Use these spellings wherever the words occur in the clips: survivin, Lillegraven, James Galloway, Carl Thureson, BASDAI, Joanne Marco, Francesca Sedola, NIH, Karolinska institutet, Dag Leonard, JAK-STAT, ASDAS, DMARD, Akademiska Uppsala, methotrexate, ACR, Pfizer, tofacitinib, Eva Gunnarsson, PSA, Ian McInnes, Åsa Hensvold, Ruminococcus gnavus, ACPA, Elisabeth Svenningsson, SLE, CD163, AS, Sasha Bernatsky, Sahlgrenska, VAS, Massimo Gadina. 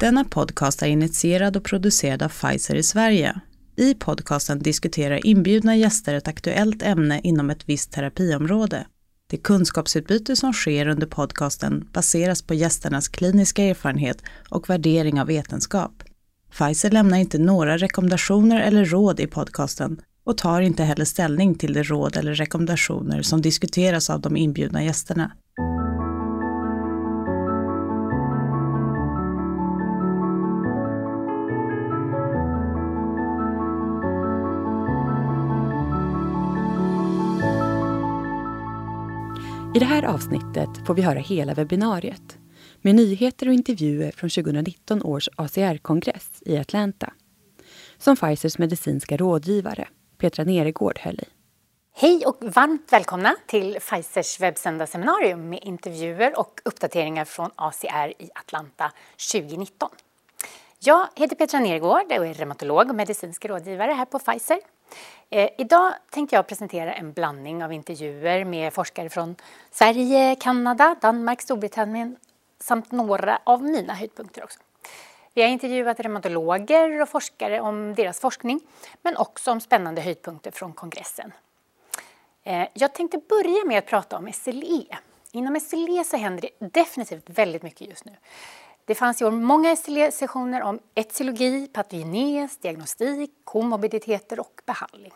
Denna podcast är initierad och producerad av Pfizer i Sverige. I podcasten diskuterar inbjudna gäster ett aktuellt ämne inom ett visst terapiområde. Det kunskapsutbyte som sker under podcasten baseras på gästernas kliniska erfarenhet och värdering av vetenskap. Pfizer lämnar inte några rekommendationer eller råd i podcasten och tar inte heller ställning till de råd eller rekommendationer som diskuteras av de inbjudna gästerna. I det här avsnittet får vi höra hela webbinariet med nyheter och intervjuer från 2019 års ACR-kongress i Atlanta som Pfizers medicinska rådgivare Petra Neregård höll i. Hej och varmt välkomna till Pfizers webbsända seminarium med intervjuer och uppdateringar från ACR i Atlanta 2019. Jag heter Petra Neregård och är reumatolog och medicinsk rådgivare här på Pfizer. Idag tänkte jag presentera en blandning av intervjuer med forskare från Sverige, Kanada, Danmark, Storbritannien samt några av mina höjdpunkter också. Vi har intervjuat reumatologer och forskare om deras forskning men också om spännande höjdpunkter från kongressen. Jag tänkte börja med att prata om SLE. Inom SLE så händer det definitivt väldigt mycket just nu. Det fanns i år många SLE-sessioner om etiologi, patogenes, diagnostik, komorbiditeter och behandling.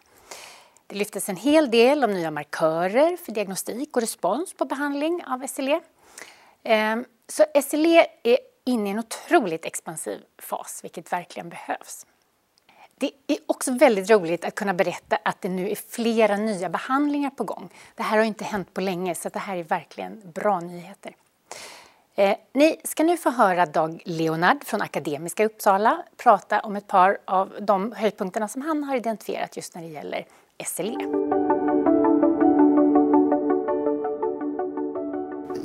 Det lyftes en hel del om nya markörer för diagnostik och respons på behandling av SLE. Så SLE är inne i en otroligt expansiv fas, vilket verkligen behövs. Det är också väldigt roligt att kunna berätta att det nu är flera nya behandlingar på gång. Det här har inte hänt på länge, så det här är verkligen bra nyheter. Ni ska nu få höra Dag Leonard från Akademiska Uppsala prata om ett par av de höjdpunkterna som han har identifierat just när det gäller SLE.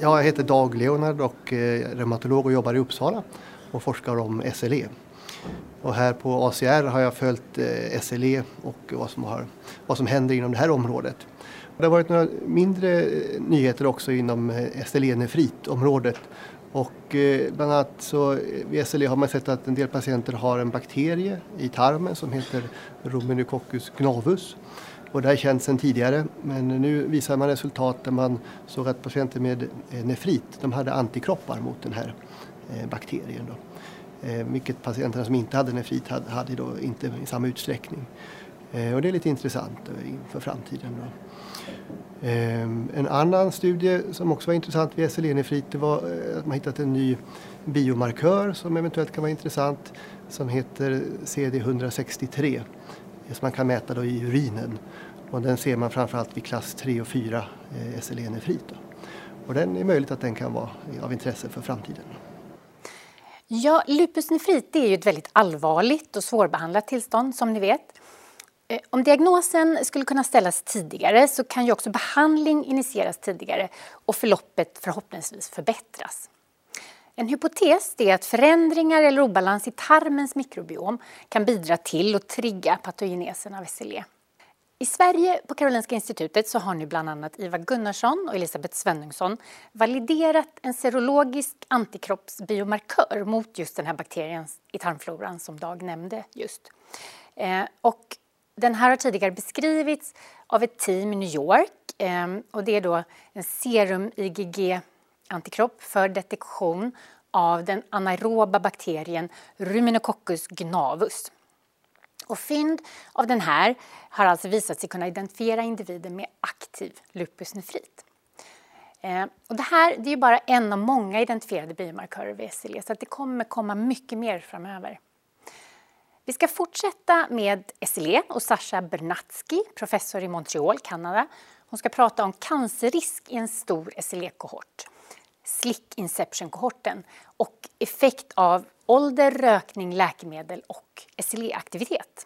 Jag heter Dag Leonard och är reumatolog och jobbar i Uppsala och forskar om SLE. Och här på ACR har jag följt SLE och vad som händer inom det här området. Det har varit några mindre nyheter också inom SLE-nefritområdet. Och bland annat så vid SLE har man sett att en del patienter har en bakterie i tarmen som heter Ruminococcus gnavus. Och det här känns sedan tidigare, men nu visar man resultat där man såg att patienter med nefrit, de hade antikroppar mot den här bakterien. Då. Vilket patienterna som inte hade nefrit hade då inte i samma utsträckning. Och det är lite intressant för framtiden. Då. En annan studie som också var intressant vid SLE-nefrit var att man hittat en ny biomarkör som eventuellt kan vara intressant som heter CD163 som man kan mäta då i urinen. Och den ser man framförallt vid klass 3 och 4 SLE-nefrit. Och den är möjligt att den kan vara av intresse för framtiden. Ja, lupus nefrit är ju ett väldigt allvarligt och svårbehandlat tillstånd som ni vet. Om diagnosen skulle kunna ställas tidigare så kan ju också behandling initieras tidigare och förloppet förhoppningsvis förbättras. En hypotes är att förändringar eller obalans i tarmens mikrobiom kan bidra till och trigga patogenesen av SLE. I Sverige på Karolinska institutet så har nu bland annat Eva Gunnarsson och Elisabeth Svenningsson validerat en serologisk antikroppsbiomarkör mot just den här bakterien i tarmfloran som Dag nämnde just. Och den här har tidigare beskrivits av ett team i New York och det är då en serum-IgG-antikropp för detektion av den anaeroba bakterien Ruminococcus gnavus. Och fynd av den här har alltså visat sig kunna identifiera individer med aktiv lupus nefrit. Och det här det är ju bara en av många identifierade biomarkörer vid SLE så att det kommer komma mycket mer framöver. Vi ska fortsätta med SLE och Sasha Bernatsky, professor i Montreal, Kanada. Hon ska prata om cancerrisk i en stor SLE-kohort, SLIC-inception-kohorten, och effekt av ålder, rökning, läkemedel och SLE-aktivitet.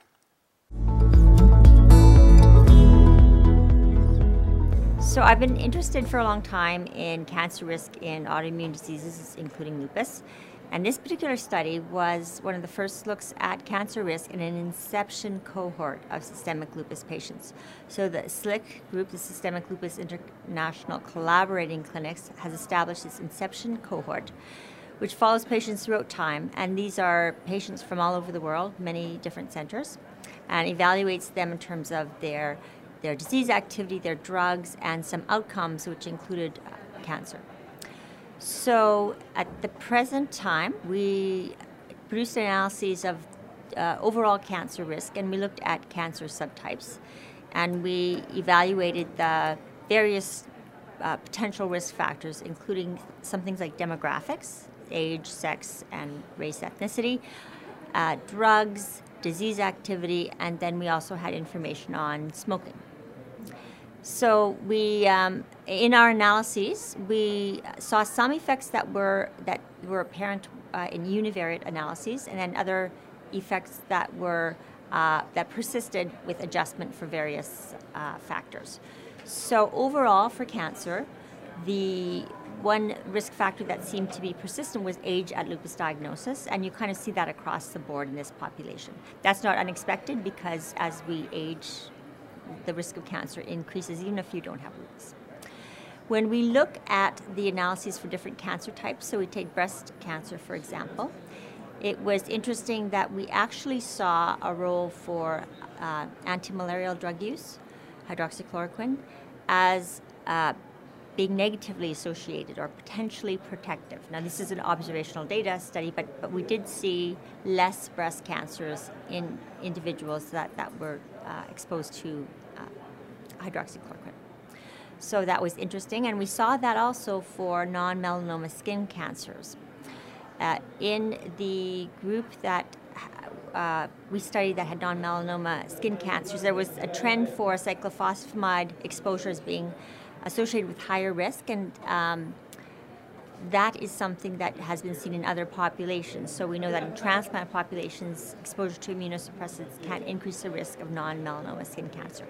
So I've been interested for a long time in cancer risk in autoimmune diseases, including lupus. And this particular study was one of the first looks at cancer risk in an inception cohort of systemic lupus patients. So the SLIC group, the Systemic Lupus International Collaborating Clinics, has established this inception cohort, which follows patients throughout time, and these are patients from all over the world, many different centers, and evaluates them in terms of their disease activity, their drugs, and some outcomes which included cancer. So at the present time, we produced analyses of overall cancer risk, and we looked at cancer subtypes, and we evaluated the various potential risk factors, including some things like demographics, age, sex, and race, ethnicity, drugs, disease activity, and then we also had information on smoking. So we, in our analyses, we saw some effects that were apparent in univariate analyses, and then other effects that were that persisted with adjustment for various factors. So overall, for cancer, the one risk factor that seemed to be persistent was age at lupus diagnosis, and you kind of see that across the board in this population. That's not unexpected because as we age, the risk of cancer increases even if you don't have lupus. When we look at the analyses for different cancer types, so we take breast cancer for example, it was interesting that we actually saw a role for anti-malarial drug use, hydroxychloroquine, as being negatively associated or potentially protective. Now this is an observational data study, but we did see less breast cancers in individuals that were exposed to hydroxychloroquine. So that was interesting, and we saw that also for non-melanoma skin cancers. In the group that we studied that had non-melanoma skin cancers, there was a trend for cyclophosphamide exposures being associated with higher risk, and that is something that has been seen in other populations. So we know that in transplant populations, exposure to immunosuppressants can increase the risk of non-melanoma skin cancer.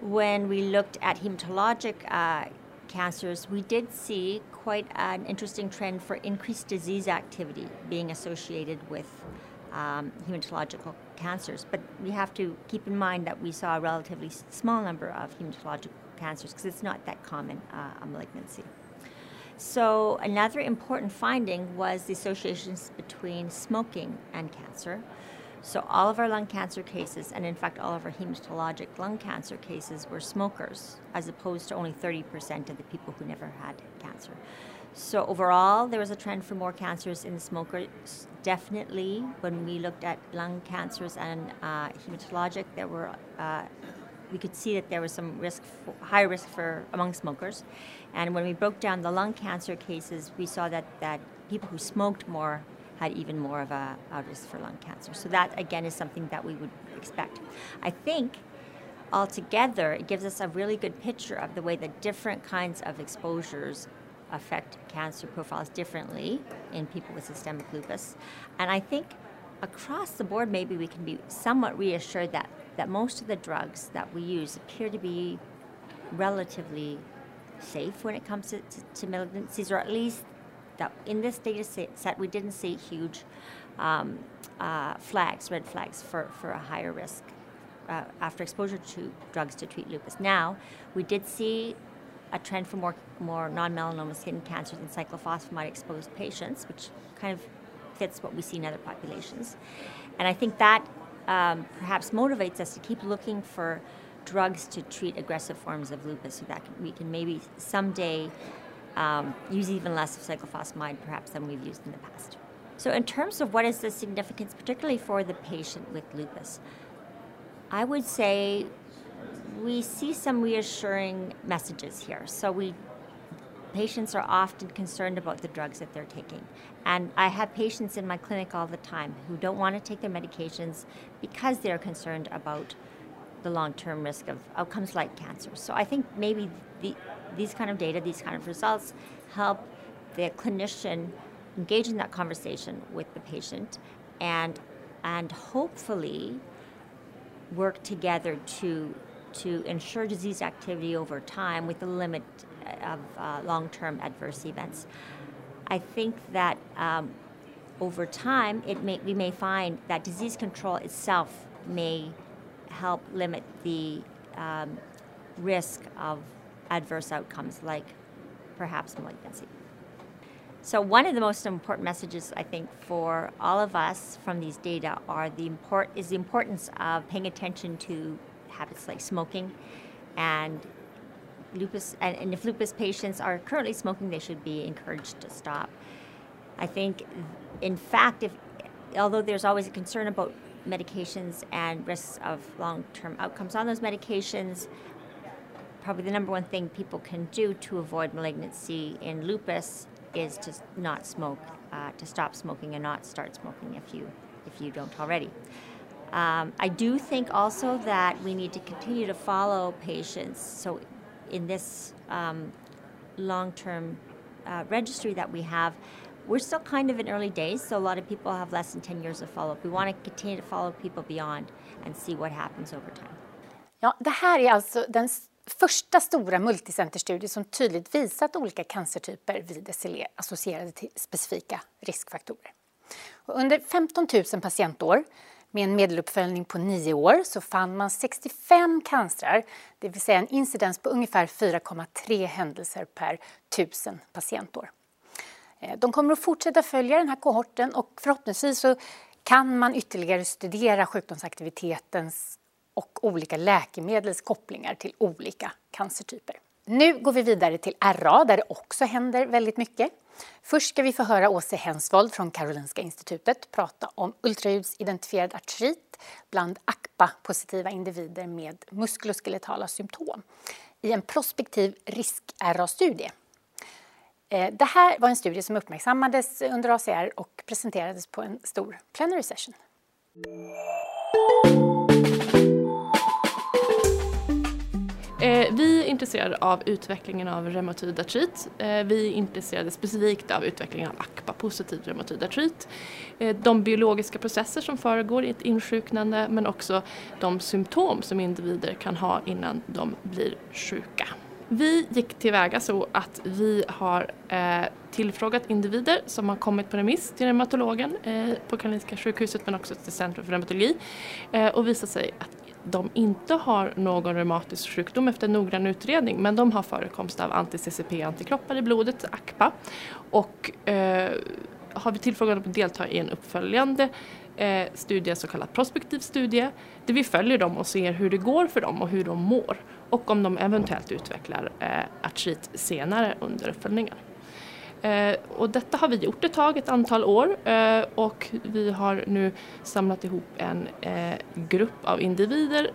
When we looked at hematologic cancers, we did see quite an interesting trend for increased disease activity being associated with hematological cancers, but we have to keep in mind that we saw a relatively small number of hematological cancers because it's not that common a malignancy. So another important finding was the associations between smoking and cancer. So all of our lung cancer cases, and in fact all of our hematologic lung cancer cases, were smokers, as opposed to only 30% of the people who never had cancer. So overall, there was a trend for more cancers in the smokers. Definitely, when we looked at lung cancers and hematologic, there were we could see that there was some risk, high risk for among smokers. And when we broke down the lung cancer cases, we saw that people who smoked more had even more of a risk for lung cancer. So that, again, is something that we would expect. I think altogether, it gives us a really good picture of the way that different kinds of exposures affect cancer profiles differently in people with systemic lupus. And I think across the board, maybe we can be somewhat reassured that most of the drugs that we use appear to be relatively safe when it comes to malignancies, or at least that in this data set we didn't see huge red flags for a higher risk after exposure to drugs to treat lupus. Now, we did see a trend for more non-melanoma skin cancers in cyclophosphamide-exposed patients, which kind of fits what we see in other populations. And I think that perhaps motivates us to keep looking for drugs to treat aggressive forms of lupus, so that we can maybe someday use even less of cyclophosphamide perhaps than we've used in the past. So in terms of what is the significance, particularly for the patient with lupus, I would say we see some reassuring messages here. So patients are often concerned about the drugs that they're taking. And I have patients in my clinic all the time who don't want to take their medications because they're concerned about the long-term risk of outcomes like cancer. So I think maybe these kind of data, these kind of results help the clinician engage in that conversation with the patient and hopefully work together to ensure disease activity over time with the limit of long-term adverse events. I think that over time, we may find that disease control itself may help limit the risk of adverse outcomes like perhaps malignancy. So one of the most important messages, I think, for all of us from these data is the importance of paying attention to habits like smoking and lupus. And if lupus patients are currently smoking, they should be encouraged to stop. I think, in fact, although there's always a concern about medications and risks of long-term outcomes on those medications, probably the number one thing people can do to avoid malignancy in lupus is to not smoke, to stop smoking and not start smoking if you don't already. I do think also that we need to continue to follow patients. So in this long-term registry that we have, we're still kind of in early days, so a lot of people have less than 10 years of follow-up. We want to continue to follow people beyond and see what happens over time. Ja, det här är alltså den första stora multicenterstudie som tydligt visat olika cancertyper vid SLE associerade till specifika riskfaktorer. Och under 15 000 patientår med en medeluppföljning på 9 år så fann man 65 cancrar, det vill säga en incidens på ungefär 4,3 händelser per 1000 patientår. De kommer att fortsätta följa den här kohorten och förhoppningsvis så kan man ytterligare studera sjukdomsaktivitetens och olika läkemedels kopplingar till olika cancertyper. Nu går vi vidare till RA där det också händer väldigt mycket. Först ska vi få höra Åsa Hensvold från Karolinska institutet prata om ultraljudsidentifierad artrit bland ACPA-positiva individer med muskuloskeletala symptom i en prospektiv risk-RA-studie. Det här var en studie som uppmärksammades under ACR och presenterades på en stor plenary session. Vi är intresserade av utvecklingen av reumatoid artrit. Vi är intresserade specifikt av utvecklingen av ACPA-positiv reumatoid artrit. De biologiska processer som föregår i ett insjuknande, men också de symptom som individer kan ha innan de blir sjuka. Vi gick tillväga så att vi har tillfrågat individer som har kommit på remiss till reumatologen på Karolinska sjukhuset, men också till Centrum för reumatologi, och visat sig att de inte har någon reumatisk sjukdom efter noggrann utredning, men de har förekomst av anti-CCP-antikroppar i blodet, ACPA, och har vi tillfrågat dem att delta i en uppföljande studie, så kallad prospektiv studie, där vi följer dem och ser hur det går för dem och hur de mår och om de eventuellt utvecklar artrit senare under uppföljningen. Och detta har vi gjort ett antal år, och vi har nu samlat ihop en grupp av individer,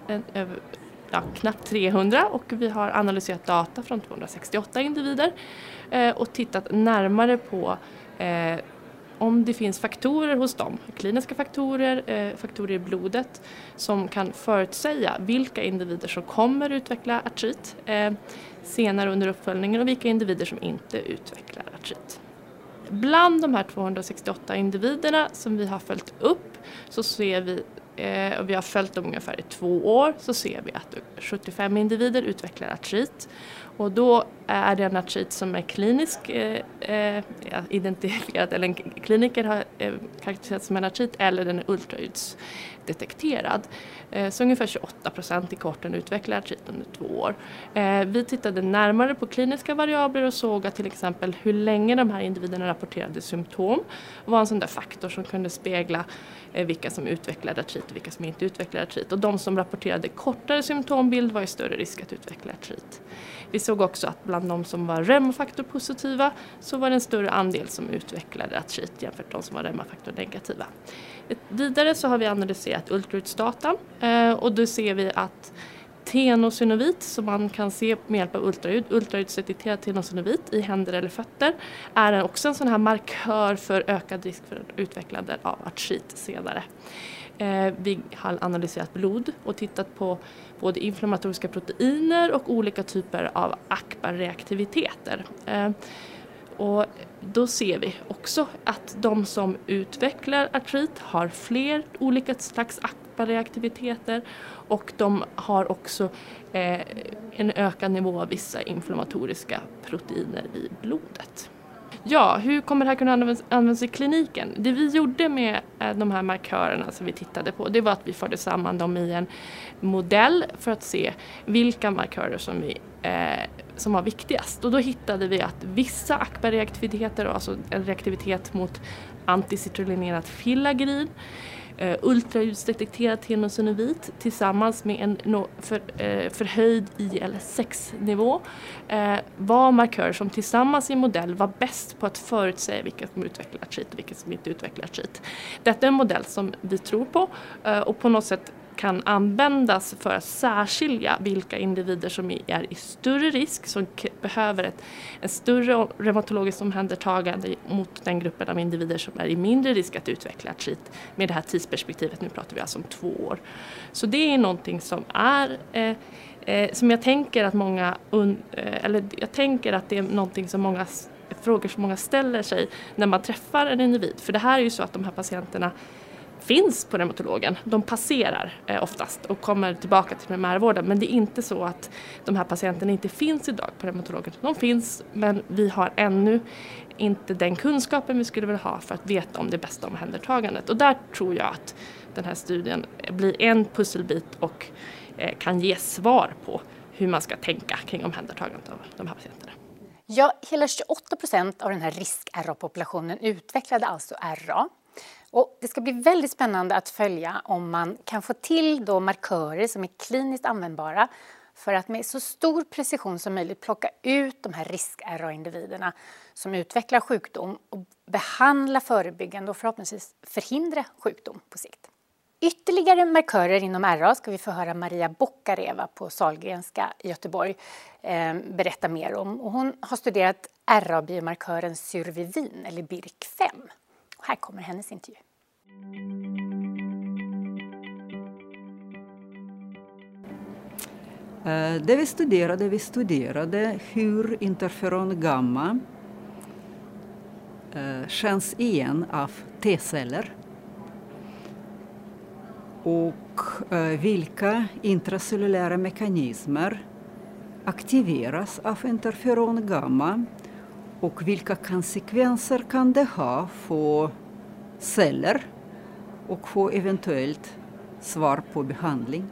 knappt 300, och vi har analyserat data från 268 individer och tittat närmare på om det finns faktorer hos dem, kliniska faktorer, faktorer i blodet, som kan förutsäga vilka individer som kommer utveckla artrit senare under uppföljningen och vilka individer som inte utvecklar artrit. Bland de här 268 individerna som vi har följt upp, så ser vi, och vi har följt dem ungefär i 2 år, så ser vi att 75 individer utvecklar artrit. Och då är det en artrit som är klinisk identifierad, eller kliniker har karakteriserats som en artrit, eller den är ultraljudsdetekterad. Så ungefär 28% i korten utvecklar artrit under 2 år. Vi tittade närmare på kliniska variabler och såg att till exempel hur länge de här individerna rapporterade symptom var en sån där faktor som kunde spegla vilka som utvecklade artrit och vilka som inte utvecklade artrit. Och de som rapporterade kortare symptombild var i större risk att utveckla artrit. Vi såg också att bland de som var remfaktorpositiva så var det en större andel som utvecklade artrit jämfört med de som var remfaktornegativa. Vidare så har vi analyserat ultraljudsdata, och då ser vi att tenosynovit, som man kan se med hjälp av ultraljudsdetekterad tenosynovit i händer eller fötter, är också en sån här markör för ökad risk för utvecklande av artrit senare. Vi har analyserat blod och tittat på både inflammatoriska proteiner och olika typer av ACPA-reaktiviteter. Och då ser vi också att de som utvecklar artrit har fler olika slags ACPA-reaktiviteter, och de har också en ökad nivå av vissa inflammatoriska proteiner i blodet. Ja, hur kommer det här kunna användas i kliniken? Det vi gjorde med de här markörerna som vi tittade på, det var att vi förde samman dem i en modell för att se vilka markörer som var viktigast. Och då hittade vi att vissa ACPA-reaktiviteter, alltså en reaktivitet mot anticitrulinerat filagrin, ultraljudsdetekterat helnosynovit tillsammans med en förhöjd IL6-nivå var markörer som tillsammans i modell var bäst på att förutsäga vilka som utvecklar artrit och vilka som inte utvecklar artrit. Detta är en modell som vi tror på och på något sätt kan användas för att särskilja vilka individer som är i större risk, som behöver ett större reumatologiskt omhändertagande mot den gruppen av individer som är i mindre risk att utveckla artrit med det här tidsperspektivet. Nu pratar vi alltså om 2 år. Så det är någonting som är... som jag tänker att det är någonting som många frågor som många ställer sig när man träffar en individ. För det här är ju så att de här patienterna finns på reumatologen. De passerar oftast och kommer tillbaka till primärvården. Men det är inte så att de här patienterna inte finns idag på reumatologen. De finns, men vi har ännu inte den kunskapen vi skulle vilja ha för att veta om det bästa omhändertagandet. Och där tror jag att den här studien blir en pusselbit och kan ge svar på hur man ska tänka kring omhändertagandet av de här patienterna. Ja, hela 28% av den här risk-RA-populationen utvecklade alltså RA. Och det ska bli väldigt spännande att följa om man kan få till då markörer som är kliniskt användbara för att med så stor precision som möjligt plocka ut de här risk-RA-individerna som utvecklar sjukdom och behandla förebyggande och förhoppningsvis förhindra sjukdom på sikt. Ytterligare markörer inom RA ska vi få höra Maria Bockareva på Sahlgrenska i Göteborg berätta mer om. Och hon har studerat RA-biomarkören survivin eller BIRC5. Här kommer hennes intervju. Det vi studerade hur interferon gamma känns igen av T-celler och vilka intracellulära mekanismer aktiveras av interferon gamma och vilka konsekvenser kan det ha för celler och få eventuellt svar på behandling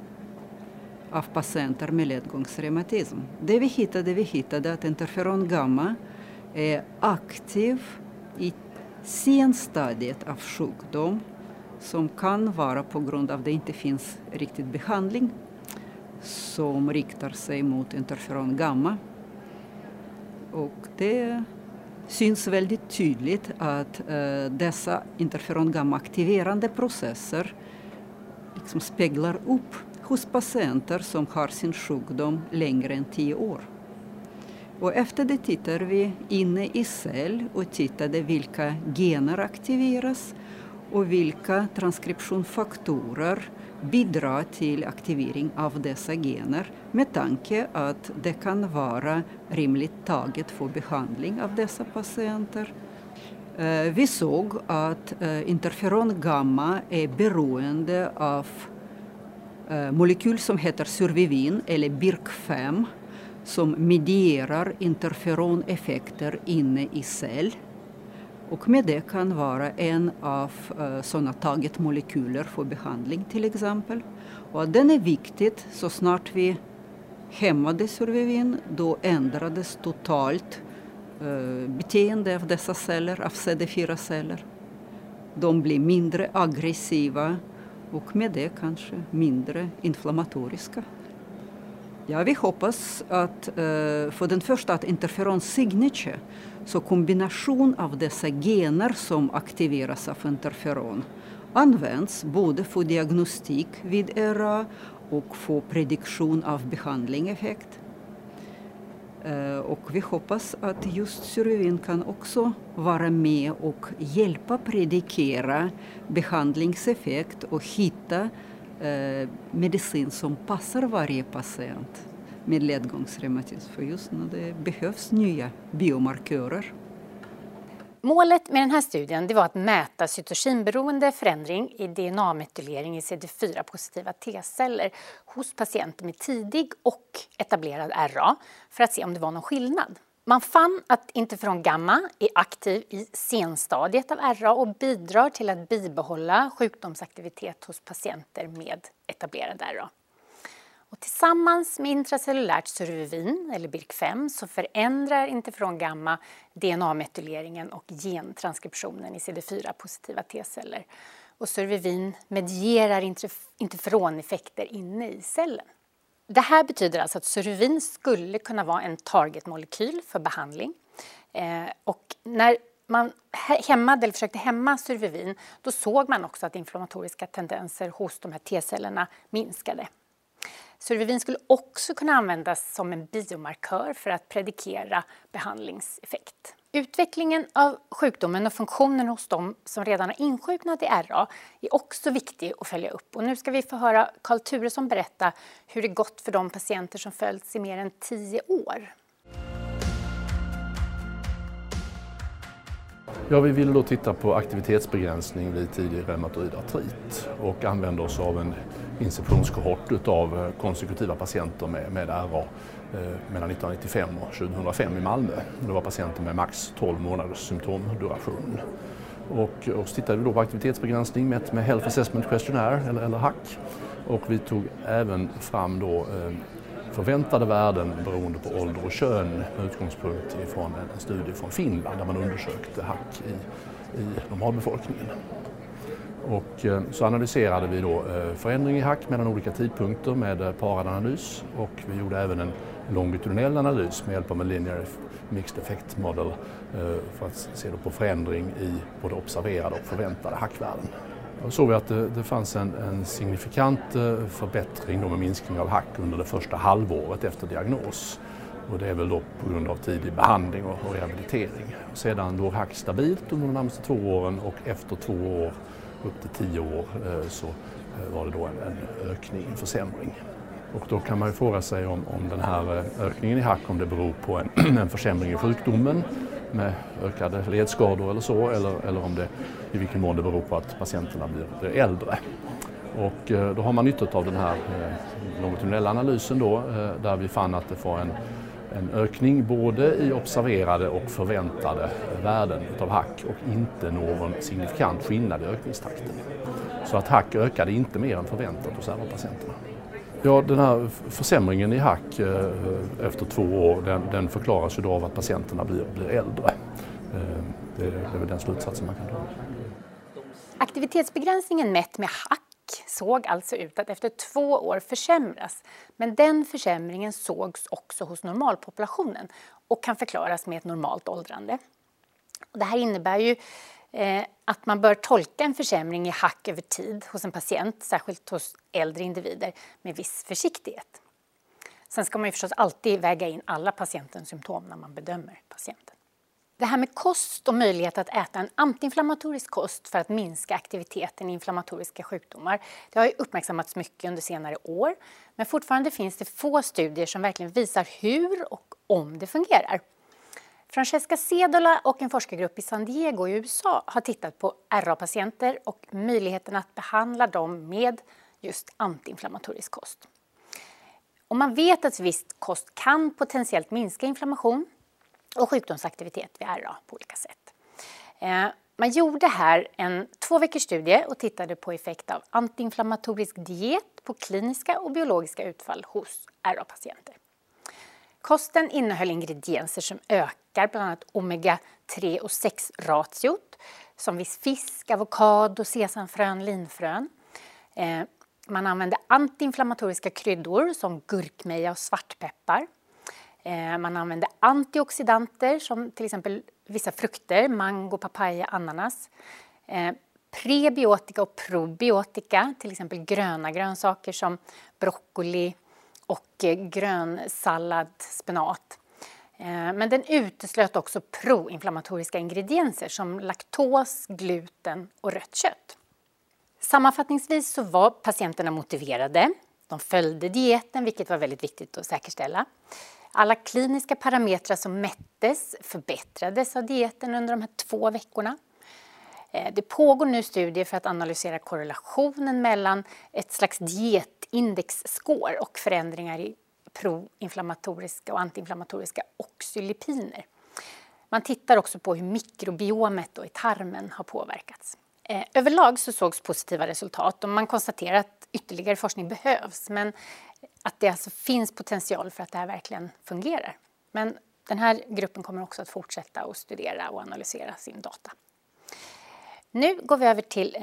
av patienter med ledgångsreumatism. Det vi hittade att interferon gamma är aktiv i senstadiet av sjukdom som kan vara på grund av att det inte finns riktigt behandling som riktar sig mot interferon gamma. Och det syns väldigt tydligt att dessa interferon gamma-aktiverande processer liksom speglar upp hos patienter som har sin sjukdom längre än 10 år. Och efter det tittar vi inne i cell och tittade vilka gener aktiveras och vilka transkriptionsfaktorer bidrar till aktivering av dessa gener med tanke att det kan vara rimligt taget för behandling av dessa patienter. Vi såg att interferon gamma är beroende av molekyl som heter survivin eller BIRC5 som medierar interferoneffekter inne i cell. Och med det kan vara en av sådana taget molekyler för behandling till exempel. Och den är viktigt så snart vi hämmade survivin då ändrades totalt beteende av dessa celler, av CD4-celler. De blir mindre aggressiva och med det kanske mindre inflammatoriska. Ja, vi hoppas att för den första att interferon signature, så kombination av dessa gener som aktiveras av interferon används både för diagnostik vid RA och för prediktion av behandlingseffekt. Och vi hoppas att just survivin kan också vara med och hjälpa predikera behandlingseffekt och hitta medicin som passar varje patient med ledgångsreumatism för just när det behövs nya biomarkörer. Målet med den här studien det var att mäta cytokinberoende förändring i DNA-metylering i CD4-positiva T-celler hos patienter med tidig och etablerad RA för att se om det var någon skillnad. Man fann att interferon gamma är aktiv i senstadiet av RA och bidrar till att bibehålla sjukdomsaktivitet hos patienter med etablerad RA. Och tillsammans med intracellulärt survivin eller BIRC5 så förändrar interferon gamma DNA-metyleringen och gentranskriptionen i CD4-positiva T-celler. Och survivin medierar interferoneffekter inne i cellen. Det här betyder alltså att survivin skulle kunna vara en targetmolekyl för behandling. Och när man försökte hämma survivin, då såg man också att inflammatoriska tendenser hos de här T-cellerna minskade. Survivin skulle också kunna användas som en biomarkör för att predikera behandlingseffekt. Utvecklingen av sjukdomen och funktionen hos de som redan har insjuknat i RA är också viktig att följa upp. Och nu ska vi få höra Carl Thureson berätta hur det gått för de patienter som följts i mer än 10 år. Ja, vi ville då titta på aktivitetsbegränsning vid tidig reumatoid artrit och använda oss av en insektionskohort av konsekutiva patienter med RA mellan 1995 och 2005 i Malmö. Det var patienter med max 12 månaders symptomduration. Och så tittade vi då på aktivitetsbegränsning med Health Assessment Questionnaire eller HAQ. Och vi tog även fram då förväntade värden beroende på ålder och kön med utgångspunkt ifrån en studie från Finland där man undersökte HAQ i normalbefolkningen. Och så analyserade vi då förändring i HAQ mellan olika tidpunkter med parad analys, och vi gjorde även en longitudinell analys med hjälp av en linear mixed effect model för att se då på förändring i både observerade och förväntade HAQ-värden. Då såg vi att det fanns en signifikant förbättring med minskning av HAQ under det första halvåret efter diagnos. Och det är väl då på grund av tidig behandling och rehabilitering. Och sedan låg HAQ stabilt under de närmaste 2 åren, och efter 2 år upp till 10 år så var det då en ökning, en försämring. Och då kan man ju fråga sig om den här ökningen i HAQ, om det beror på en försämring i sjukdomen med ökade ledskador eller så, eller om det i vilken mån det beror på att patienterna blir äldre. Och då har man nytta av den här longitudinella analysen då, där vi fann att det var en ökning både i observerade och förväntade värden av HAQ och inte någon signifikant skillnad i ökningstakten. Så att HAQ ökade inte mer än förväntat hos alla patienterna. Ja, den här försämringen i HAQ efter 2 år, den förklaras ju då av att patienterna blir äldre. Det är väl den slutsatsen man kan dra. Aktivitetsbegränsningen mätt med HAQ såg alltså ut att efter 2 år försämras. Men den försämringen sågs också hos normalpopulationen och kan förklaras med ett normalt åldrande. Och det här innebär ju att man bör tolka en försämring i HAQ över tid hos en patient, särskilt hos äldre individer, med viss försiktighet. Sen ska man ju förstås alltid väga in alla patientens symptom när man bedömer patienten. Det här med kost och möjlighet att äta en antiinflammatorisk kost för att minska aktiviteten i inflammatoriska sjukdomar, det har ju uppmärksammats mycket under senare år. Men fortfarande finns det få studier som verkligen visar hur och om det fungerar. Francesca Sedola och en forskargrupp i San Diego i USA har tittat på RA-patienter och möjligheten att behandla dem med just antiinflammatorisk kost. Och man vet att viss kost kan potentiellt minska inflammation och sjukdomsaktivitet vid RA på olika sätt. Man gjorde här en 2-veckors studie och tittade på effekt av antiinflammatorisk diet på kliniska och biologiska utfall hos RA-patienter. Kosten innehöll ingredienser som ökar bland annat omega-3 och 6-ratiot, som viss fisk, avokado, sesamfrön, linfrön. Man använde antiinflammatoriska kryddor som gurkmeja och svartpeppar. Man använde antioxidanter som till exempel vissa frukter, mango, papaya, ananas. Prebiotika och probiotika, till exempel gröna grönsaker som broccoli och grönsallad, spenat. Men den uteslöt också proinflammatoriska ingredienser som laktos, gluten och rött kött. Sammanfattningsvis så var patienterna motiverade. De följde dieten, vilket var väldigt viktigt att säkerställa. Alla kliniska parametrar som mättes förbättrades av dieten under de här 2 veckorna. Det pågår nu studier för att analysera korrelationen mellan ett slags dietindexskår och förändringar i proinflammatoriska och antiinflammatoriska oxylipiner. Man tittar också på hur mikrobiomet i tarmen har påverkats. Överlag så sågs positiva resultat och man konstaterar att ytterligare forskning behövs, men att det alltså finns potential för att det här verkligen fungerar. Men den här gruppen kommer också att fortsätta att studera och analysera sin data. Nu går vi över till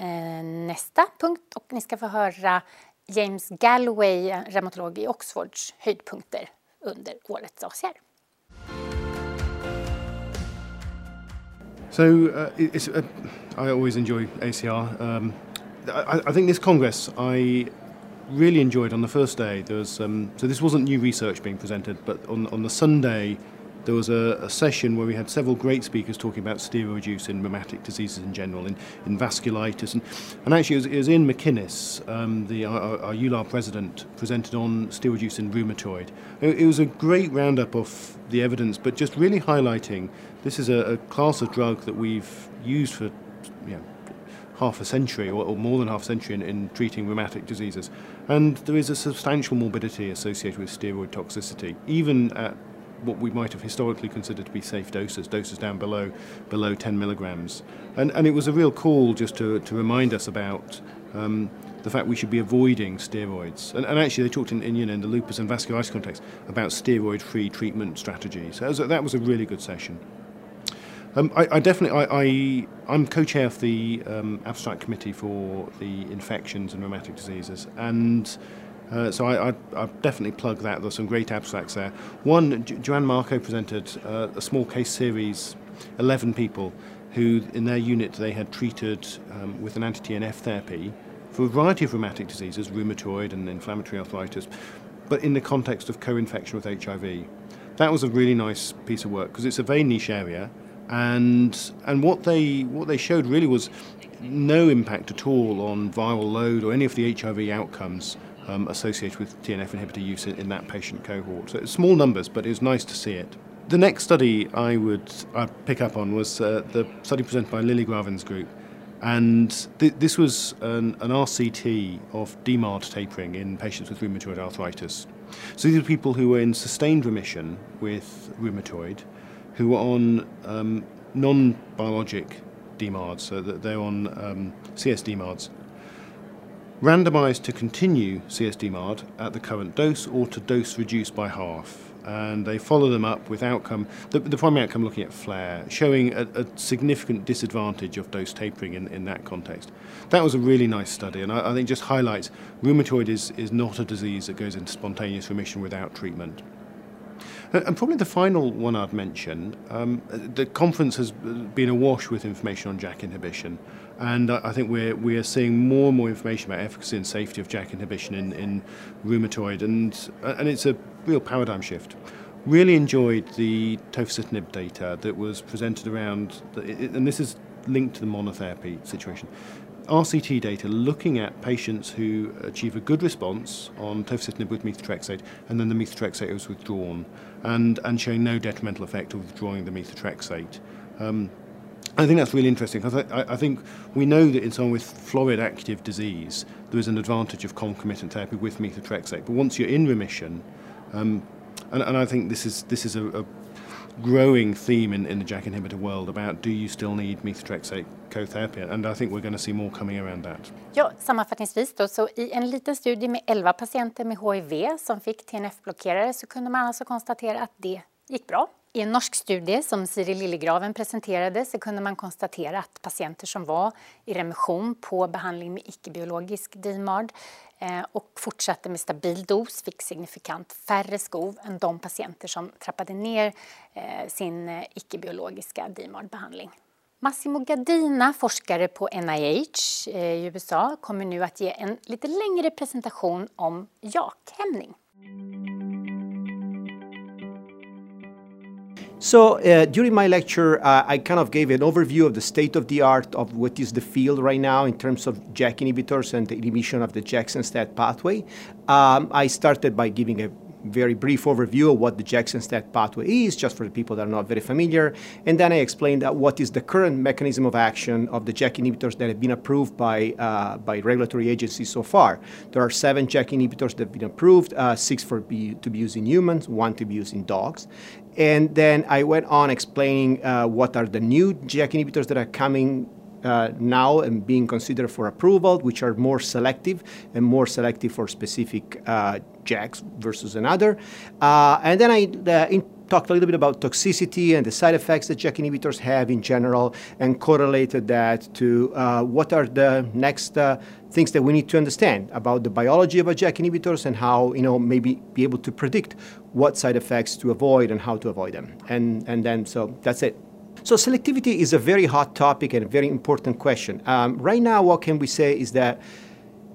nästa punkt och ni ska få höra James Galloway, reumatolog i Oxfords, höjdpunkter under årets ACR. So I always enjoy ACR. I think this Congress I really enjoyed on the first day. There was, so this wasn't new research being presented, but on the Sunday there was a session where we had several great speakers talking about steroid use in rheumatic diseases in general, in vasculitis. And actually it was Ian McInnes, our ULAR president, presented on steroid use in rheumatoid. It was a great roundup of the evidence, but just really highlighting this is a class of drug that we've used for half a century or more than half a century in treating rheumatic diseases. And there is a substantial morbidity associated with steroid toxicity, even at what we might have historically considered to be safe doses down below 10 milligrams. And it was a real call just to remind us about the fact we should be avoiding steroids. And actually they talked in the lupus and vasculitis context about steroid-free treatment strategies. So that was a really good session. I'm co-chair of the abstract committee for the infections and rheumatic diseases, and so I definitely plug that. There's some great abstracts there. One, Joanne Marco presented a small case series, 11 people, who in their unit they had treated with an anti-TNF therapy for a variety of rheumatic diseases, rheumatoid and inflammatory arthritis, but in the context of co-infection with HIV. That was a really nice piece of work because it's a very niche area, and what they showed really was no impact at all on viral load or any of the HIV outcomes associated with TNF inhibitor use in that patient cohort. So it's small numbers, but it was nice to see it. The next study I'd pick up on was the study presented by Lily Graven's group, and this was an RCT of DMARD tapering in patients with rheumatoid arthritis. So these are people who were in sustained remission with rheumatoid, who were on non-biologic DMARDs, so that they're on CS-DMARDs, randomised to continue CS-DMARD at the current dose or to dose reduced by half. And they follow them up with outcome, the primary outcome looking at flare, showing a significant disadvantage of dose tapering in that context. That was a really nice study, and I think just highlights rheumatoid is not a disease that goes into spontaneous remission without treatment. And probably the final one I'd mention, the conference has been awash with information on JAK inhibition, and I think we are seeing more and more information about efficacy and safety of JAK inhibition in rheumatoid, and it's a real paradigm shift. Really enjoyed the tofacitinib data that was presented around, and this is linked to the monotherapy situation, RCT data looking at patients who achieve a good response on tofacitinib with methotrexate, and then the methotrexate was withdrawn, and showing no detrimental effect of withdrawing the methotrexate. I think that's really interesting, because I think we know that in someone with florid active disease, there is an advantage of concomitant therapy with methotrexate, but once you're in remission, and I think this is a growing theme in the JAK inhibitor world about do you still need methotrexate co-therapy, and I think we're going to see more coming around that. Ja, sammanfattningsvis då, så i en liten studie med 11 patienter med HIV som fick TNF-blockerare så kunde man alltså konstatera att det gick bra. I en norsk studie som Siri Lillegraven presenterade så kunde man konstatera att patienter som var i remission på behandling med icke-biologisk DMARD och fortsatte med stabil dos fick signifikant färre skov än de patienter som trappade ner sin icke-biologiska DMARD-behandling. Massimo Gadina, forskare på NIH i USA, kommer nu att ge en lite längre presentation om JAK-hämning. So during my lecture, I kind of gave an overview of the state of the art of what is the field right now in terms of JAK inhibitors and the inhibition of the JAK-STAT pathway. I started by giving a very brief overview of what the JAK-STAT pathway is, just for the people that are not very familiar. And then I explained what is the current mechanism of action of the JAK inhibitors that have been approved by regulatory agencies so far. There are 7 JAK inhibitors that have been approved, 6 to be used in humans, 1 to be used in dogs. And then I went on explaining what are the new JAK inhibitors that are coming now and being considered for approval, which are more selective for specific JAKs versus another. And then I talked a little bit about toxicity and the side effects that JAK inhibitors have in general, and correlated that to what are the next things that we need to understand about the biology of a JAK inhibitors, and how, you know, maybe be able to predict what side effects to avoid and how to avoid them. And then, so that's it. So selectivity is a very hot topic and a very important question. Right now, what can we say is that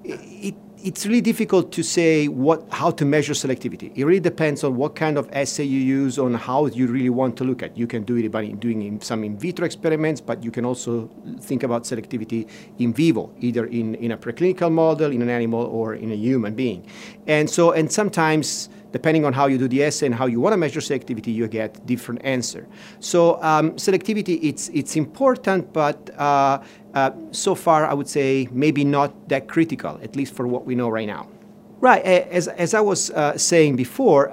it's really difficult to say how to measure selectivity. It really depends on what kind of assay you use, on how you really want to look at. You can do it by doing some in vitro experiments, but you can also think about selectivity in vivo, either in a preclinical model, in an animal, or in a human being. And sometimes, depending on how you do the assay and how you want to measure selectivity, you get different answer. So selectivity, it's important, but so far I would say maybe not that critical, at least for what we know right now. Right, as I was saying before,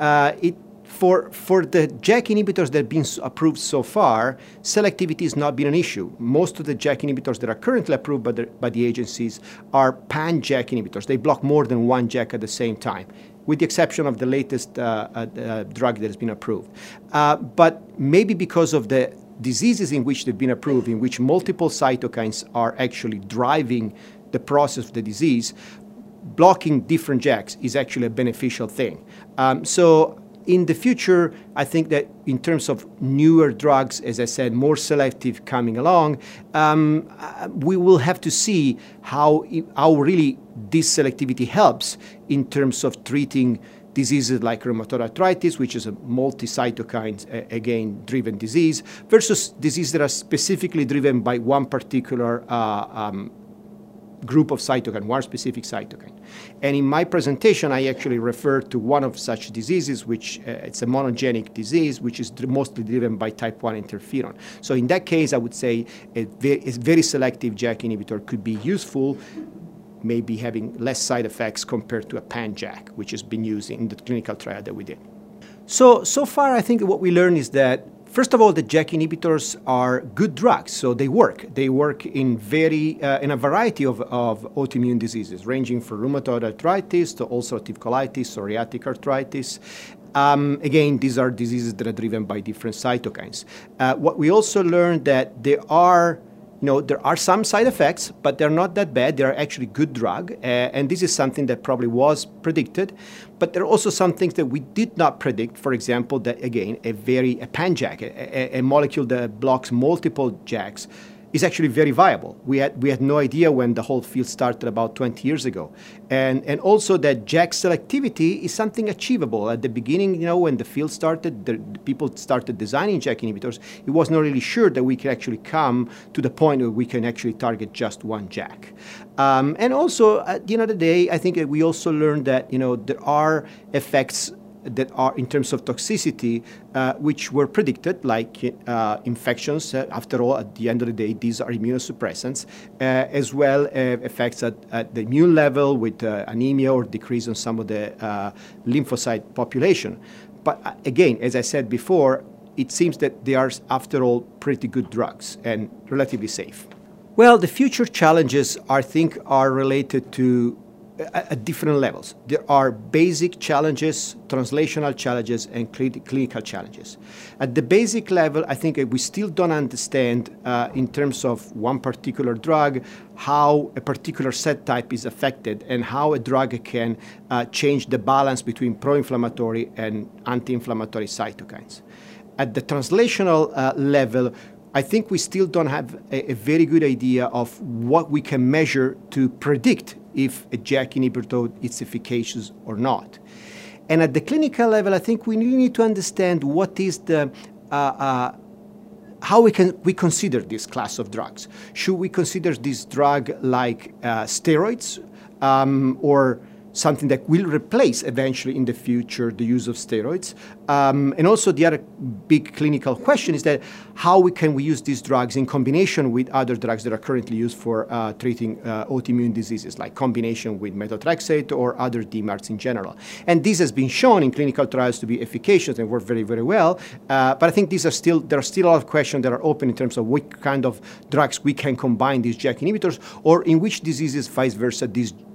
for the JAK inhibitors that have been approved so far, selectivity has not been an issue. Most of the JAK inhibitors that are currently approved by the agencies are pan-JAK inhibitors. They block more than one JAK at the same time, with the exception of the latest drug that has been approved. But maybe because of the diseases in which they've been approved, in which multiple cytokines are actually driving the process of the disease, blocking different JAKs is actually a beneficial thing. So in the future, I think that in terms of newer drugs, as I said, more selective coming along, we will have to see how really this selectivity helps in terms of treating diseases like rheumatoid arthritis, which is a multi-cytokine, again, driven disease, versus diseases that are specifically driven by one particular group of cytokine, one specific cytokine. And in my presentation, I actually refer to one of such diseases, which it's a monogenic disease, which is mostly driven by type 1 interferon. So in that case, I would say a very selective JAK inhibitor could be useful, maybe having less side effects compared to a pan-JAK, which has been used in the clinical trial that we did. So far, I think what we learned is that, first of all, the JAK inhibitors are good drugs, so they work. They work in a variety of autoimmune diseases, ranging from rheumatoid arthritis to ulcerative colitis, psoriatic arthritis. Again, these are diseases that are driven by different cytokines. What we also learned that there are some side effects, but they're not that bad. They are actually good drug, and this is something that probably was predicted. But there are also some things that we did not predict. For example, that again, a pan-JAK, a molecule that blocks multiple JAKs, is actually very viable. We had no idea when the whole field started about 20 years ago. And also that JAK selectivity is something achievable. At the beginning, you know, when the field started, people started designing JAK inhibitors, it was not really sure that we could actually come to the point where we can actually target just one JAK. And also, at the end of the day, I think that we also learned that, you know, there are effects that are in terms of toxicity, which were predicted, like infections. After all, at the end of the day, these are immunosuppressants, as well as effects at the immune level with anemia or decrease in some of the lymphocyte population. But again, as I said before, it seems that they are, after all, pretty good drugs and relatively safe. Well, the future challenges, I think, are related to at different levels. There are basic challenges, translational challenges, and clinical challenges. At the basic level, I think we still don't understand, in terms of one particular drug, how a particular cell type is affected and how a drug can change the balance between pro-inflammatory and anti-inflammatory cytokines. At the translational level, I think we still don't have a very good idea of what we can measure to predict if a JAK inhibitor is efficacious or not. And at the clinical level, I think we really need to understand what is the how we consider this class of drugs. Should we consider this drug like steroids or something that will replace eventually in the future the use of steroids. And also the other big clinical question is that how can we use these drugs in combination with other drugs that are currently used for treating autoimmune diseases, like combination with methotrexate or other DMARDs in general. And this has been shown in clinical trials to be efficacious and work very, very well. But I think these are still, there are still a lot of questions that are open in terms of what kind of drugs we can combine these JAK inhibitors, or in which diseases, vice versa,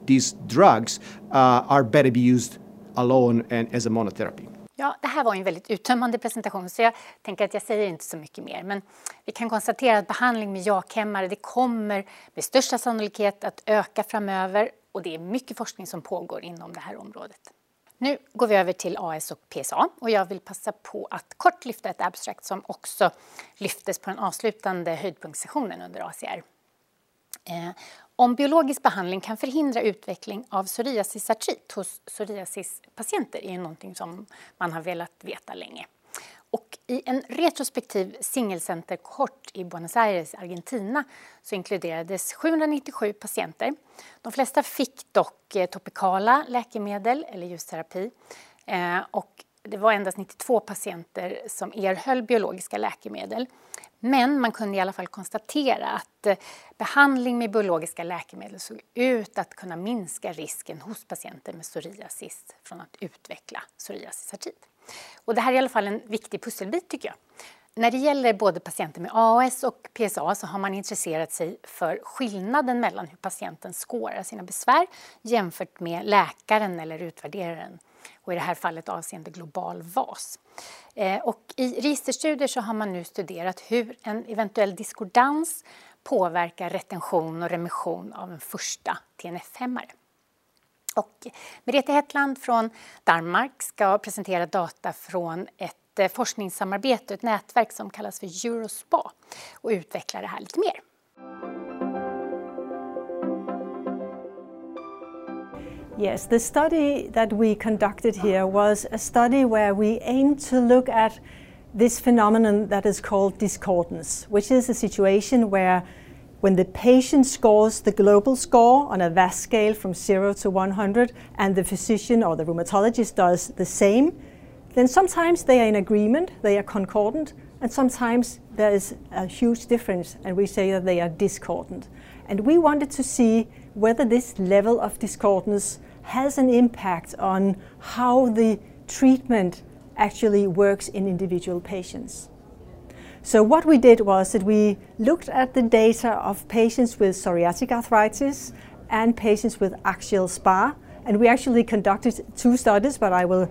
these drugs are better be used alone and as a monotherapy. Ja, det här var en väldigt uttömmande presentation, så jag tänker att jag säger inte så mycket mer. Men vi kan konstatera att behandling med JAK-hämmare, det kommer med största sannolikhet att öka framöver, och det är mycket forskning som pågår inom det här området. Nu går vi över till AS och PSA, och jag vill passa på att kort lyfta ett abstrakt som också lyftes på den avslutande höjdpunktssessionen under ACR. Om biologisk behandling kan förhindra utveckling av psoriasisartrit hos psoriasispatienter är någonting som man har velat veta länge. Och i en retrospektiv singelcenterkort i Buenos Aires, Argentina, så inkluderades 797 patienter. De flesta fick dock topikala läkemedel eller ljusterapi, och det var endast 92 patienter som erhöll biologiska läkemedel. Men man kunde i alla fall konstatera att behandling med biologiska läkemedel såg ut att kunna minska risken hos patienter med psoriasis från att utveckla psoriasisartrit. Och det här är i alla fall en viktig pusselbit, tycker jag. När det gäller både patienter med AS och PSA så har man intresserat sig för skillnaden mellan hur patienten skårar sina besvär jämfört med läkaren eller utvärderaren. Och i det här fallet avseende global VAS. Och i registerstudier så har man nu studerat hur en eventuell discordans påverkar retention och remission av en första TNF-hämmare. Och Merete Hetland från Danmark ska presentera data från ett forskningssamarbete, ett nätverk som kallas för Eurospa, och utveckla det här lite mer. Yes, the study that we conducted here was a study where we aimed to look at this phenomenon that is called discordance, which is a situation where when the patient scores the global score on a VAS scale from 0 to 100 and the physician or the rheumatologist does the same, then sometimes they are in agreement, they are concordant, and sometimes there is a huge difference and we say that they are discordant. And we wanted to see whether this level of discordance has an impact on how the treatment actually works in individual patients. So what we did was that we looked at the data of patients with psoriatic arthritis and patients with axial SpA, and we actually conducted two studies, but I will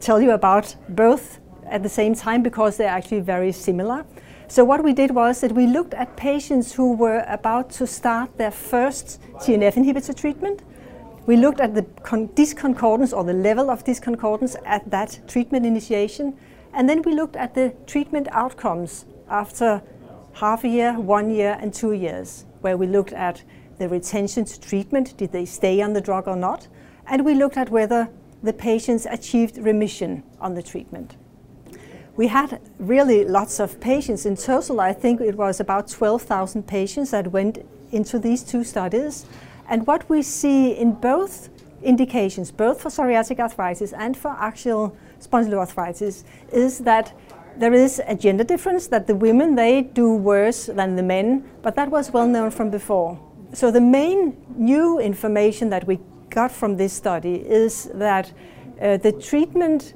tell you about both at the same time because they're actually very similar. So what we did was that we looked at patients who were about to start their first TNF inhibitor treatment. We looked at the disconcordance or the level of disconcordance at that treatment initiation. And then we looked at the treatment outcomes after half a year, 1 year, and 2 years, where we looked at the retention to treatment, did they stay on the drug or not? And we looked at whether the patients achieved remission on the treatment. We had really lots of patients. In total, I think it was about 12,000 patients that went into these two studies. And what we see in both indications, both for psoriatic arthritis and for axial spondyloarthritis, is that there is a gender difference, that the women, they do worse than the men, but that was well known from before. So the main new information that we got from this study is that the treatment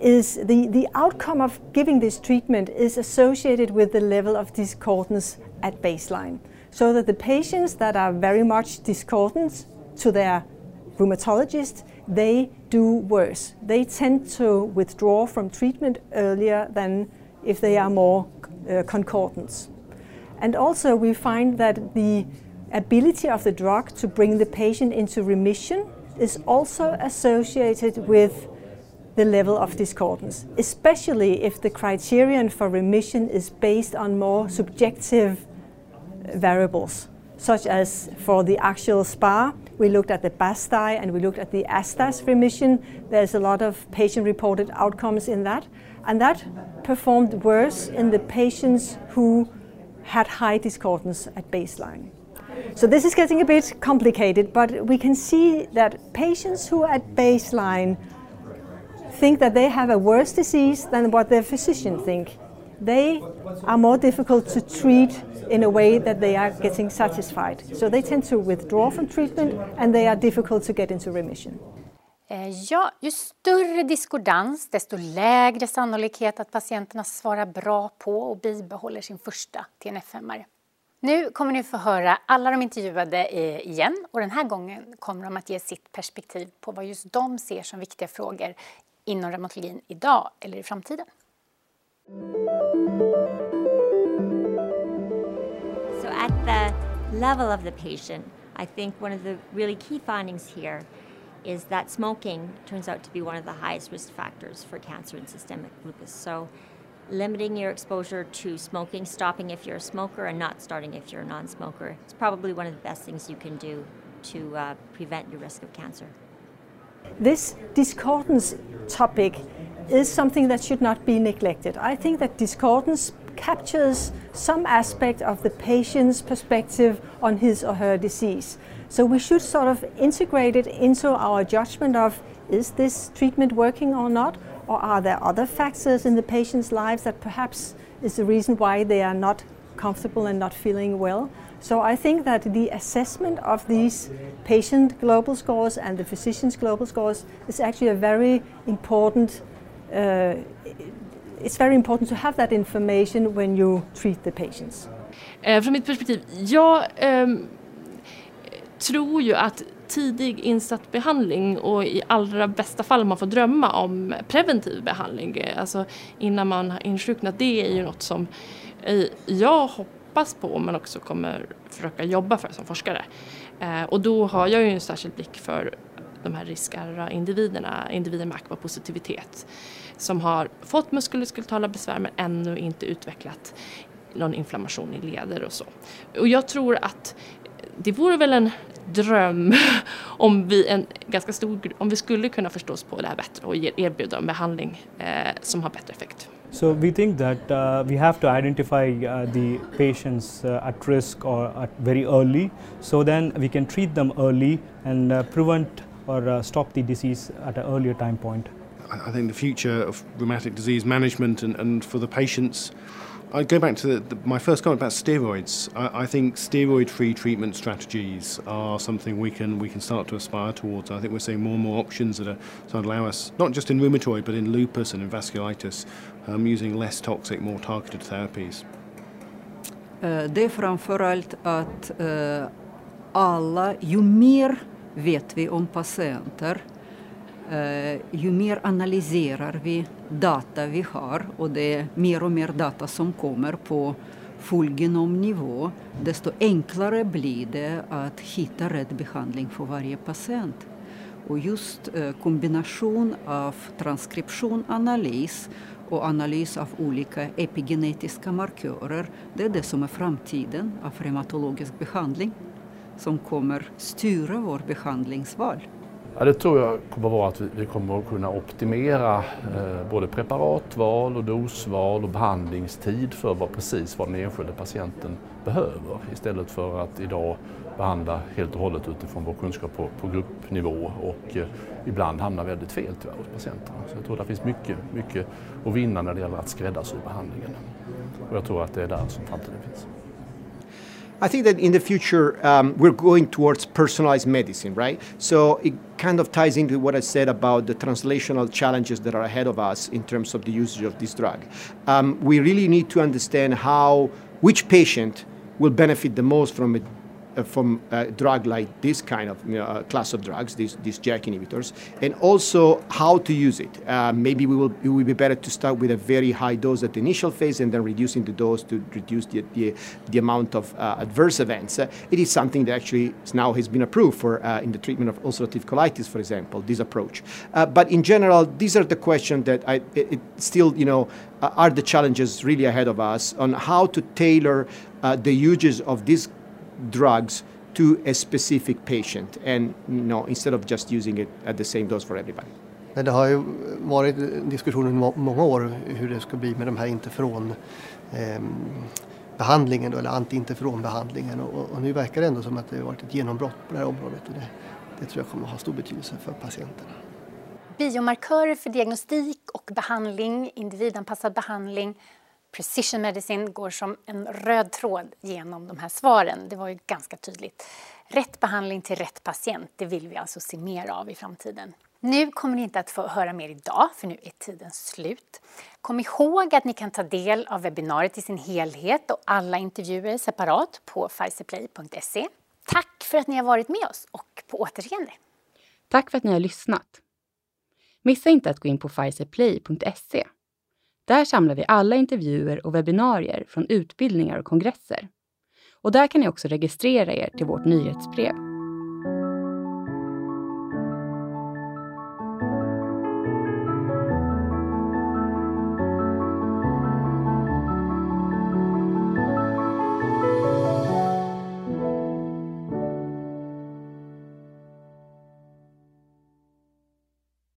is the outcome of giving this treatment is associated with the level of discordance at baseline. So that the patients that are very much discordant to their rheumatologist, they do worse. They tend to withdraw from treatment earlier than if they are more concordant. And also we find that the ability of the drug to bring the patient into remission is also associated with the level of discordance, especially if the criterion for remission is based on more subjective variables, such as for the axial SpA, we looked at the BASDAI and we looked at the ASDAS remission. There's a lot of patient-reported outcomes in that, and that performed worse in the patients who had high discordance at baseline. So this is getting a bit complicated, but we can see that patients who at baseline think that they have a worse disease than what their physician think, they are more difficult to treat in a way that they are getting satisfied. So they tend to withdraw from treatment and they are difficult to get into remission. Ja, ju större diskodans, desto lägre sannolikhet att patienterna svarar bra på och bibehåller sin första TNF-5-are. Nu kommer ni få höra alla de intervjuade igen, och den här gången kommer de att ge sitt perspektiv på vad just de ser som viktiga frågor inom reumatologin idag eller i framtiden. So at the level of the patient, I think one of the really key findings here is that smoking turns out to be one of the highest risk factors for cancer and systemic lupus. So limiting your exposure to smoking, stopping if you're a smoker and not starting if you're a non-smoker, is probably one of the best things you can do to prevent your risk of cancer. This discordance topic is something that should not be neglected. I think that discordance captures some aspect of the patient's perspective on his or her disease. So we should sort of integrate it into our judgment of, is this treatment working or not? Or are there other factors in the patient's lives that perhaps is the reason why they are not comfortable and not feeling well? So I think that the assessment of these patient global scores and the physician's global scores is actually a very important, it's very important to have that information when you treat the patients. Från mitt perspektiv, jag tror ju att tidig insatt behandling, och i allra bästa fall man får drömma om preventiv behandling, alltså innan man har insjuknat, det är ju något som jag hoppas på men också kommer försöka jobba för som forskare. Och då har jag ju en särskild blick för de här riskärra individer med akvapositivitet som har fått muskuloskeletala besvär men ännu inte utvecklat någon inflammation i leder och så. Och jag tror att det vore väl en dröm om vi skulle kunna förstås på det här bättre och erbjuda en behandling som har bättre effekt. So we think that we have to identify the patients at risk or at very early, so then we can treat them early and prevent or stop the disease at an earlier time point. I think the future of rheumatic disease management and for the patients, I go back to my first comment about steroids. I think steroid-free treatment strategies are something we can start to aspire towards. I think we're seeing more and more options that are trying to allow us, not just in rheumatoid, but in lupus and in vasculitis, using less toxic, more targeted therapies. Det är framförallt att ju mer vet vi om patienter, ju mer analyserar vi data vi har, och det är mer och mer data som kommer på fullgenomnivå, desto enklare blir det att hitta rätt behandling för varje patient. Och just kombination av transkription, analys och analys av olika epigenetiska markörer, det är det som är framtiden av reumatologisk behandling som kommer styra vår behandlingsval. Ja, det tror jag kommer vara att vi kommer att kunna optimera både preparatval och dosval och behandlingstid för precis vad den enskilda patienten behöver, istället för att idag behandla helt och hållet utifrån vår kunskap på gruppnivå och ibland hamnar väldigt fel tyvärr hos patienterna. Så jag tror det finns mycket att vinna när det gäller att skräddarsy behandlingen, och jag tror att det är där som framtiden finns. I think that in the future we're going towards personalized medicine, right? So it kind of ties into what I said about the translational challenges that are ahead of us in terms of the usage of this drug. We really need to understand which patient will benefit the most from a drug like this kind of class of drugs, these JAK inhibitors, and also how to use it. Maybe it will be better to start with a very high dose at the initial phase and then reducing the dose to reduce the amount of adverse events. It is something that actually now has been approved for in the treatment of ulcerative colitis, for example, this approach. But in general, these are the questions that are the challenges really ahead of us on how to tailor the uses of these drugs to a specific patient, and instead of just using it at the same dose for everybody. Det har ju varit diskussioner i många år hur det ska bli med de här interferon behandlingen eller antiinterferonbehandlingen. Och nu verkar det ändå som att det har varit ett genombrott på det här området. Och det tror jag kommer att ha stor betydelse för patienterna. Biomarkörer för diagnostik och behandling, individanpassad behandling, precision medicine går som en röd tråd genom de här svaren. Det var ju ganska tydligt. Rätt behandling till rätt patient, det vill vi alltså se mer av i framtiden. Nu kommer ni inte att få höra mer idag, för nu är tiden slut. Kom ihåg att ni kan ta del av webbinariet i sin helhet och alla intervjuer separat på Pfizerplay.se. Tack för att ni har varit med oss och på återseende. Tack för att ni har lyssnat. Missa inte att gå in på Pfizerplay.se. Där samlar vi alla intervjuer och webbinarier från utbildningar och kongresser. Och där kan ni också registrera er till vårt nyhetsbrev.